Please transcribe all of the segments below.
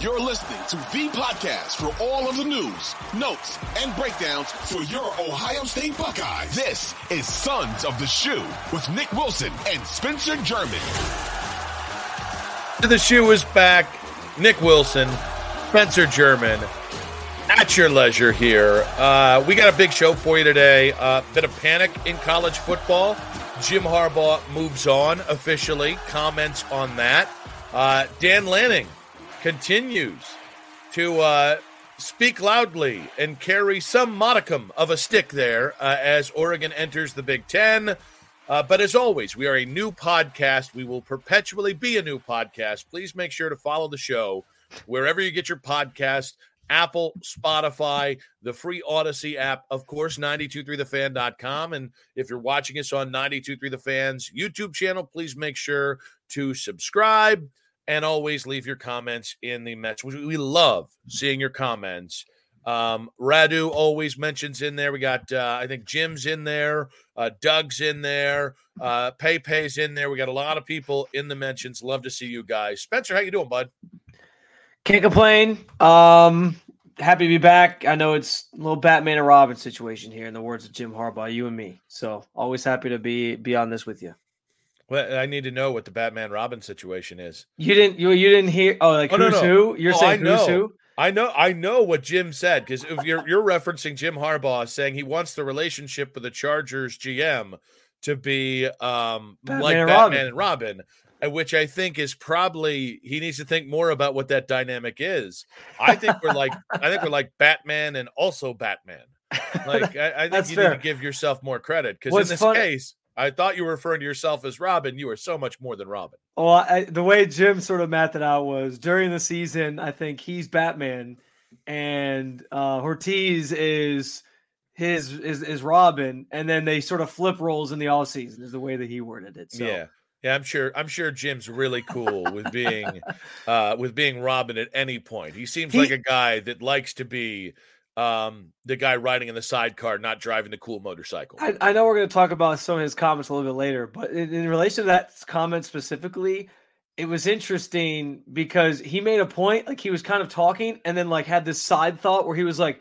You're listening to the podcast for all of the news, notes, and breakdowns for your Ohio State Buckeyes. This is Sons of the Shoe with Nick Wilson and Spencer German. The Shoe is back. Nick Wilson, Spencer German, at your leisure here. We got a big show for you today. Bit of panic in college football. Jim Harbaugh moves on officially. Comments on that. Dan Lanning continues to speak loudly and carry some modicum of a stick there as Oregon enters the Big Ten. But as always, we are a new podcast. We will perpetually be a new podcast. Please make sure to follow the show wherever you get your podcast, Apple, Spotify, the free Odyssey app, of course, 923thefan.com. And if you're watching us on 923thefan's YouTube channel, please make sure to subscribe. And always leave your comments in the message. We love seeing your comments. Radu always mentions in there. We got, I think, Jim's in there. Doug's in there. Pepe's in there. We got a lot of people in the mentions. Love to see you guys. Spencer, how you doing, bud? Can't complain. Happy to be back. I know it's a little Batman and Robin situation here in the words of Jim Harbaugh, you and me. So always happy to be on this with you. Well, I need to know what the Batman Robin situation is. You didn't hear? Oh, like who's who? You're saying who's who? I know what Jim said, because if you're referencing Jim Harbaugh saying he wants the relationship with the Chargers GM to be Batman and Robin, which I think is probably he needs to think more about what that dynamic is. I think we're like Batman and also Batman. Like I think you need to give yourself more credit, because in this case, I thought you were referring to yourself as Robin. You are so much more than Robin. Well, the way Jim sort of mathed it out was during the season, I think he's Batman and Ortiz is his Robin. And then they sort of flip roles in the off season is the way that he worded it. So. Yeah, I'm sure Jim's really cool with being with being Robin at any point. He seems like a guy that likes to be the guy riding in the sidecar, not driving the cool motorcycle. I know we're going to talk about some of his comments a little bit later, but in relation to that comment specifically, it was interesting because he made a point, like he was kind of talking and then like had this side thought where he was like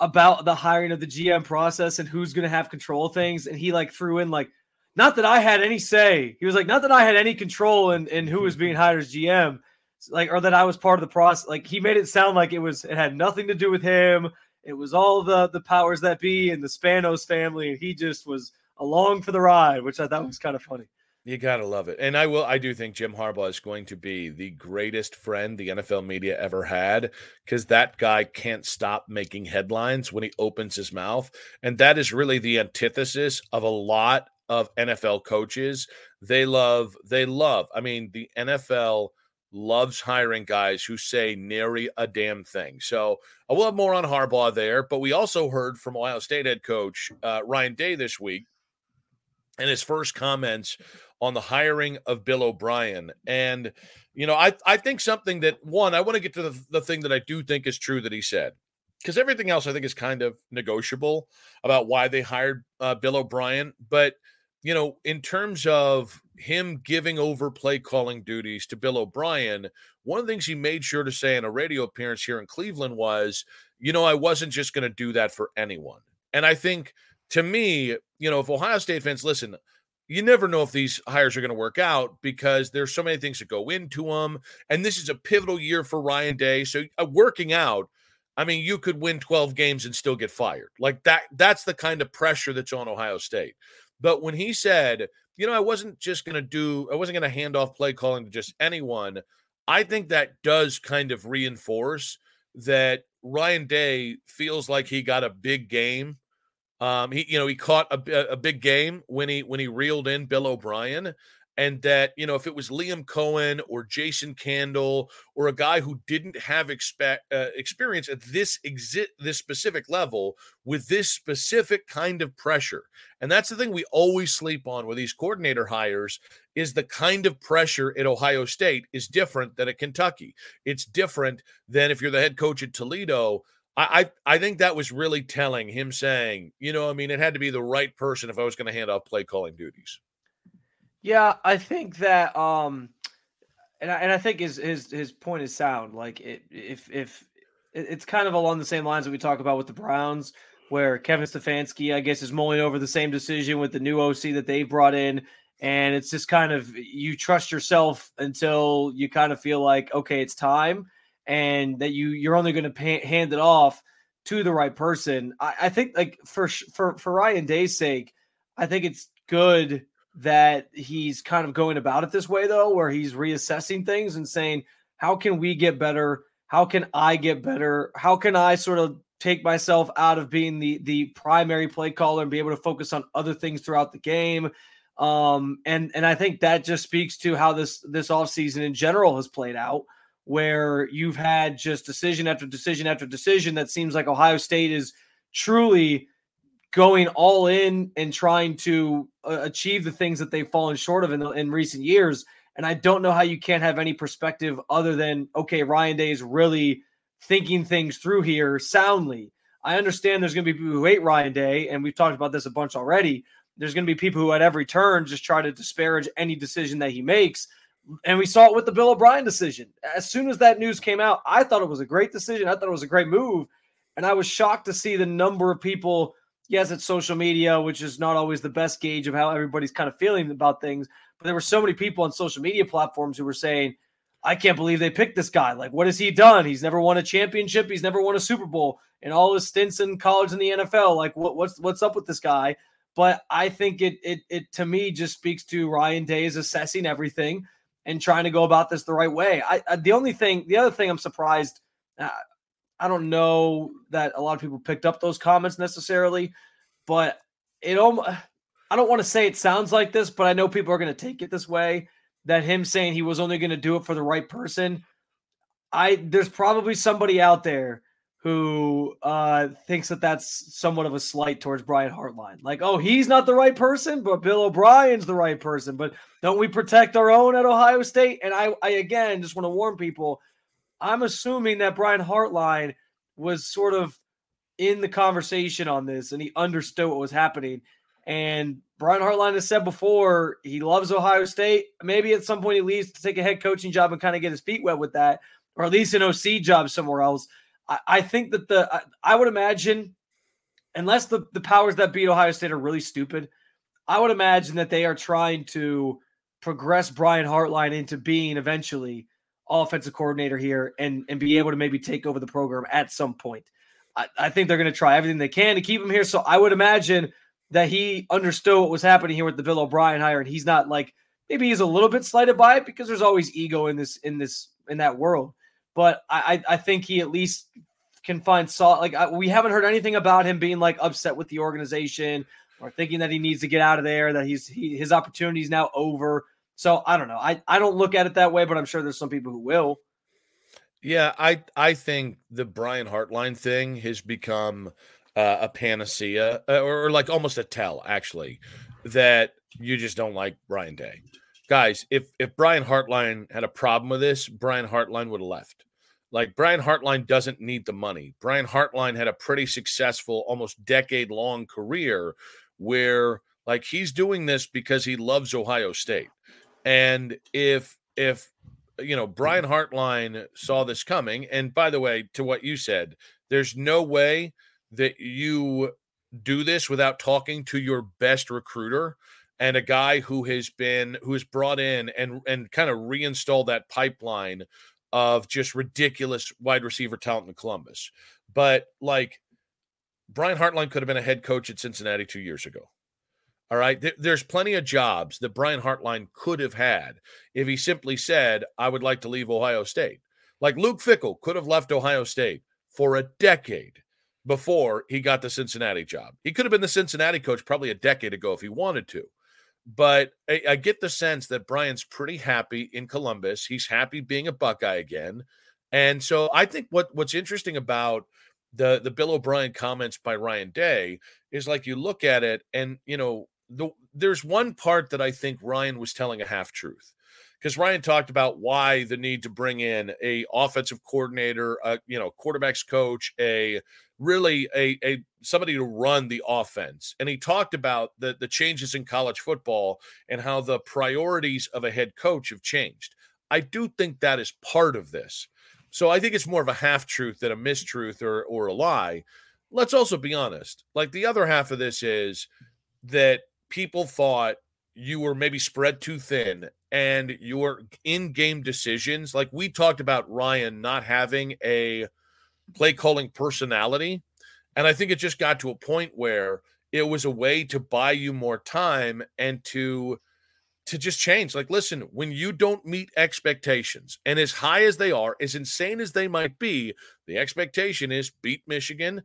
about the hiring of the GM process and who's going to have control of things. And he like threw in like, not that I had any say. He was like, not that I had any control in who was being hired as GM. Like, or that I was part of the process. Like he made it sound like it had nothing to do with him. It was all the powers that be and the Spanos family. And he just was along for the ride, which I thought was kind of funny. You got to love it. And I do think Jim Harbaugh is going to be the greatest friend the NFL media ever had, because that guy can't stop making headlines when he opens his mouth. And that is really the antithesis of a lot of NFL coaches. I mean, the NFL loves hiring guys who say nary a damn thing. So I will have more on Harbaugh there, but we also heard from Ohio State head coach Ryan Day this week, and his first comments on the hiring of Bill O'Brien. And, you know, I think something that, one, I want to get to the thing that I do think is true that he said, because everything else I think is kind of negotiable about why they hired Bill O'Brien. But, you know, in terms of him giving over play calling duties to Bill O'Brien, one of the things he made sure to say in a radio appearance here in Cleveland was, you know, I wasn't just going to do that for anyone. And I think, to me, you know, if Ohio State fans listen, you never know if these hires are going to work out because there's so many things that go into them. And this is a pivotal year for Ryan Day. So working out, I mean, you could win 12 games and still get fired. Like that's the kind of pressure that's on Ohio State. But when he said, you know, I wasn't going to hand off play calling to just anyone, I think that does kind of reinforce that Ryan Day feels like he got a big game. He caught a big game when he reeled in Bill O'Brien, and that, you know, if it was Liam Cohen or Jason Candle or a guy who didn't have experience at this specific level with this specific kind of pressure. And that's the thing we always sleep on with these coordinator hires is the kind of pressure at Ohio State is different than at Kentucky. It's different than if you're the head coach at Toledo. I think that was really telling, him saying, you know, I mean, it had to be the right person if I was going to hand off play calling duties. Yeah, I think that, and I think his point is sound. Like if it's kind of along the same lines that we talk about with the Browns, where Kevin Stefanski, I guess, is mulling over the same decision with the new OC that they brought in. And it's just kind of, you trust yourself until you kind of feel like, okay, it's time. And that you're only going to hand it off to the right person. I think, like, for Ryan Day's sake, I think it's good that he's kind of going about it this way, though, where he's reassessing things and saying, how can we get better? How can I get better? How can I sort of take myself out of being the primary play caller and be able to focus on other things throughout the game? And I think that just speaks to how this offseason in general has played out, where you've had just decision after decision after decision that seems like Ohio State is truly going all in and trying to achieve the things that they've fallen short of in recent years. And I don't know how you can't have any perspective other than, okay, Ryan Day is really thinking things through here soundly. I understand there's going to be people who hate Ryan Day, and we've talked about this a bunch already. There's going to be people who at every turn just try to disparage any decision that he makes. And we saw it with the Bill O'Brien decision. As soon as that news came out, I thought it was a great decision. I thought it was a great move. And I was shocked to see the number of people, yes, it's social media, which is not always the best gauge of how everybody's kind of feeling about things. But there were so many people on social media platforms who were saying, I can't believe they picked this guy. Like, what has he done? He's never won a championship. He's never won a Super Bowl. And all his stints in college and the NFL. Like, what's up with this guy? But I think it to me, just speaks to Ryan Day's assessing everything and trying to go about this the right way. The other thing I'm surprised, I don't know that a lot of people picked up those comments necessarily, but I don't want to say it sounds like this, but I know people are going to take it this way, that him saying he was only going to do it for the right person. There's probably somebody out there who thinks that that's somewhat of a slight towards Brian Hartline. Like, oh, he's not the right person, but Bill O'Brien's the right person. But don't we protect our own at Ohio State? And I again, just want to warn people, I'm assuming that Brian Hartline was sort of in the conversation on this, and he understood what was happening. And Brian Hartline has said before, he loves Ohio State. Maybe at some point he leaves to take a head coaching job and kind of get his feet wet with that, or at least an OC job somewhere else. I think that I would imagine, unless the powers that be at Ohio State are really stupid, I would imagine that they are trying to progress Brian Hartline into being eventually offensive coordinator here and be able to maybe take over the program at some point. I think they're going to try everything they can to keep him here. So I would imagine that he understood what was happening here with the Bill O'Brien hire, and he's not like, maybe he's a little bit slighted by it because there's always ego in that world. But I think he at least can find salt. Like, we haven't heard anything about him being like upset with the organization or thinking that he needs to get out of there, that his opportunity is now over. So I don't know. I don't look at it that way, but I'm sure there's some people who will. Yeah, I think the Brian Hartline thing has become a panacea or like almost a tell, actually. that you just don't like Ryan Day. Guys, if Brian Hartline had a problem with this, Brian Hartline would have left. Like, Brian Hartline doesn't need the money. Brian Hartline had a pretty successful, almost decade-long career where, like, he's doing this because he loves Ohio State. And if you know, Brian Hartline saw this coming, and by the way, to what you said, there's no way that you do this without talking to your best recruiter and a guy who has brought in and kind of reinstalled that pipeline of just ridiculous wide receiver talent in Columbus. But, like, Brian Hartline could have been a head coach at Cincinnati 2 years ago. All right. There's plenty of jobs that Brian Hartline could have had if he simply said, I would like to leave Ohio State. Like, Luke Fickle could have left Ohio State for a decade before he got the Cincinnati job. He could have been the Cincinnati coach probably a decade ago if he wanted to. But I get the sense that Brian's pretty happy in Columbus. He's happy being a Buckeye again. And so I think what's interesting about the Bill O'Brien comments by Ryan Day is, like, you look at it and, you know, there's one part that I think Ryan was telling a half-truth, because Ryan talked about why the need to bring in a offensive coordinator, quarterbacks coach, somebody to run the offense. And he talked about the changes in college football and how the priorities of a head coach have changed. I do think that is part of this. So I think it's more of a half-truth than a mistruth or a lie. Let's also be honest. Like, the other half of this is that people thought you were maybe spread too thin and your in-game decisions. Like, we talked about Ryan not having a play-calling personality, and I think it just got to a point where it was a way to buy you more time and to just change. Like, listen, when you don't meet expectations, and as high as they are, as insane as they might be, the expectation is beat Michigan,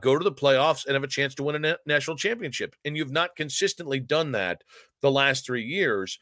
go to the playoffs, and have a chance to win a national championship. And you've not consistently done that the last 3 years.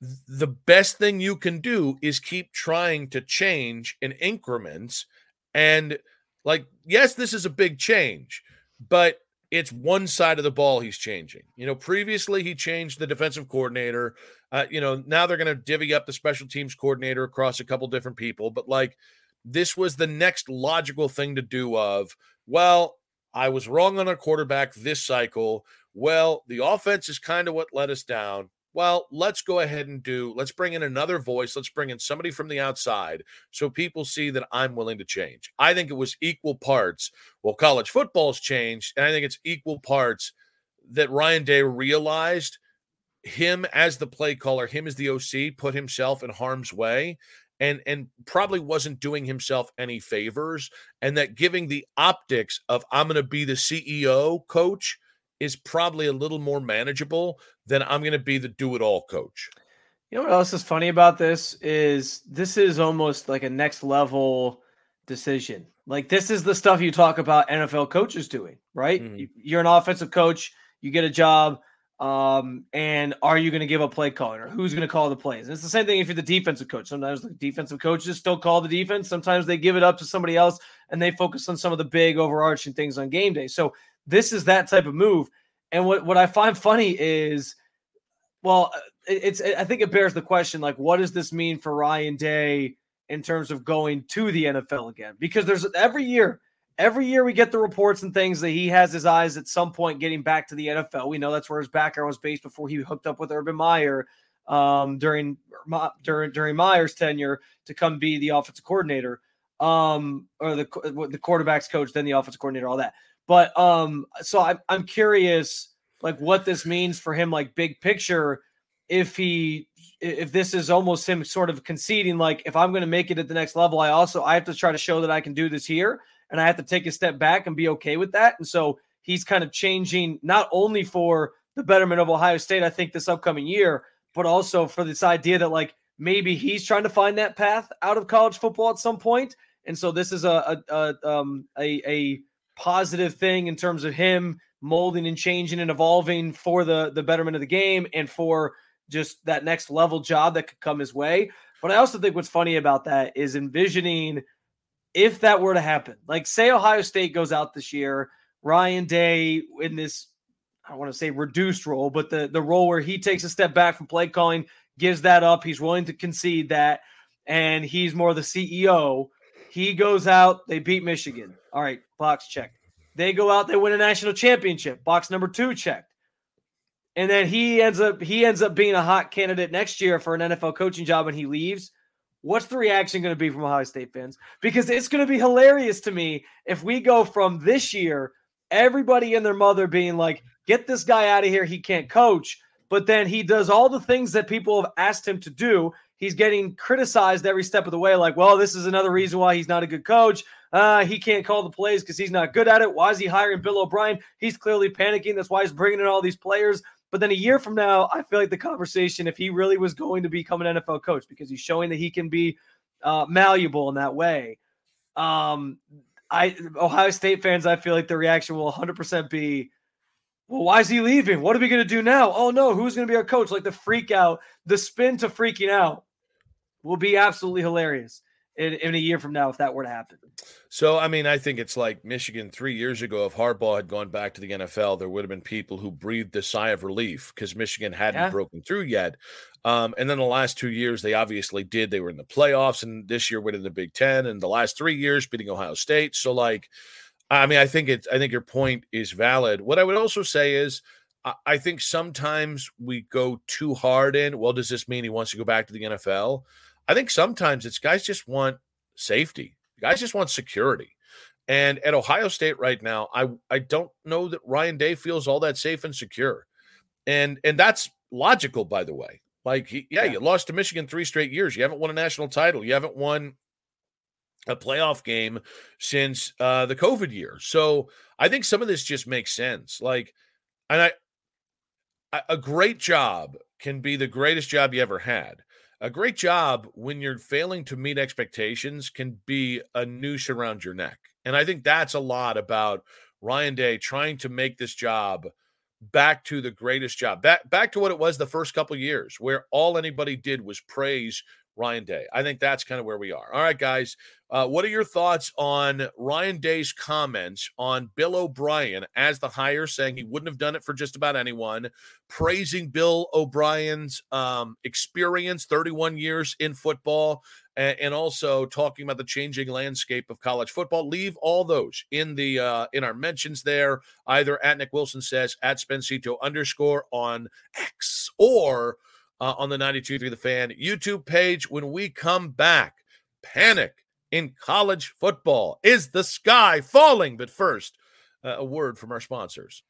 The best thing you can do is keep trying to change in increments. And, like, yes, this is a big change, but it's one side of the ball he's changing. You know, previously he changed the defensive coordinator. Now they're going to divvy up the special teams coordinator across a couple different people. But, like, this was the next logical thing to do of, well, I was wrong on our quarterback this cycle. Well, the offense is kind of what let us down. Well, let's bring in another voice. Let's bring in somebody from the outside so people see that I'm willing to change. I think it was equal parts. Well, college football's changed, and I think it's equal parts that Ryan Day realized him as the play caller, him as the OC, put himself in harm's way and probably wasn't doing himself any favors, and that giving the optics of I'm going to be the CEO coach is probably a little more manageable than I'm going to be the do-it-all coach. You know what else is funny about this is almost like a next-level decision. Like, this is the stuff you talk about NFL coaches doing, right? Mm-hmm. You're an offensive coach. You get a job, and are you going to give a play calling, or who's going to call the plays? And it's the same thing if you're the defensive coach. Sometimes the defensive coaches still call the defense. Sometimes they give it up to somebody else, and they focus on some of the big overarching things on game day. So this is that type of move. And what I find funny is, well, I think it bears the question, like, what does this mean for Ryan Day in terms of going to the NFL again? Because there's every year we get the reports and things that he has his eyes at some point getting back to the NFL. We know that's where his background was based before he hooked up with Urban Meyer during Meyer's tenure to come be the offensive coordinator or the quarterback's coach, then the offensive coordinator, all that. But so I'm curious, like, what this means for him, like, big picture, if this is almost him sort of conceding, like, if I'm going to make it at the next level, I have to try to show that I can do this here, and I have to take a step back and be okay with that. And so he's kind of changing not only for the betterment of Ohio State, I think, this upcoming year, but also for this idea that, like, maybe he's trying to find that path out of college football at some point. And so this is a positive thing in terms of him molding and changing and evolving for the betterment of the game and for just that next level job that could come his way. But I also think what's funny about that is envisioning if that were to happen, like, say Ohio State goes out this year, Ryan Day in this I don't want to say reduced role, but the role where he takes a step back from play calling, gives that up. He's willing to concede that, and he's more the CEO. He goes out. They beat Michigan. All right, box check. They go out. They win a national championship. Box number two checked. And then he ends up being a hot candidate next year for an NFL coaching job, and he leaves. What's the reaction going to be from Ohio State fans? Because it's going to be hilarious to me if we go from this year, everybody and their mother being like, get this guy out of here, he can't coach, but then he does all the things that people have asked him to do. He's getting criticized every step of the way, like, well, this is another reason why he's not a good coach. He can't call the plays because he's not good at it. Why is he hiring Bill O'Brien? He's clearly panicking. That's why he's bringing in all these players. But then a year from now, I feel like the conversation, if he really was going to become an NFL coach, because he's showing that he can be malleable in that way. Ohio State fans, I feel like the reaction will 100% be, well, why is he leaving? What are we going to do now? Oh, no, who's going to be our coach? Like the freak out, the spin to freaking out will be absolutely hilarious in a year from now if that were to happen. So, I mean, I think it's like Michigan 3 years ago. If Harbaugh had gone back to the NFL, there would have been people who breathed a sigh of relief because Michigan hadn't broken through yet. And then the last 2 years, they obviously did. They were in the playoffs, and this year winning the Big Ten, and the last 3 years beating Ohio State. So, like, I mean, I think your point is valid. What I would also say is I think sometimes we go too hard in, well, does this mean he wants to go back to the NFL? I think sometimes it's guys just want safety. Guys just want security. And at Ohio State right now, I don't know that Ryan Day feels all that safe and secure. And that's logical, by the way. Like, you lost to Michigan 3 straight years. You haven't won a national title. You haven't won a playoff game since the COVID year. So I think some of this just makes sense. Like, and a great job can be the greatest job you ever had. A great job when you're failing to meet expectations can be a noose around your neck. And I think that's a lot about Ryan Day trying to make this job back to the greatest job, back to what it was the first couple of years, where all anybody did was praise Ryan Day. I think that's kind of where we are. All right, guys, what are your thoughts on Ryan Day's comments on Bill O'Brien as the hire, saying he wouldn't have done it for just about anyone, praising Bill O'Brien's experience, 31 years in football, and also talking about the changing landscape of college football? Leave all those in our mentions there, either at Nick Wilson Says, at Spencito _ on X, or on the 92.3 The Fan YouTube page. When we come back, panic in college football. Is the sky falling? But first, a word from our sponsors.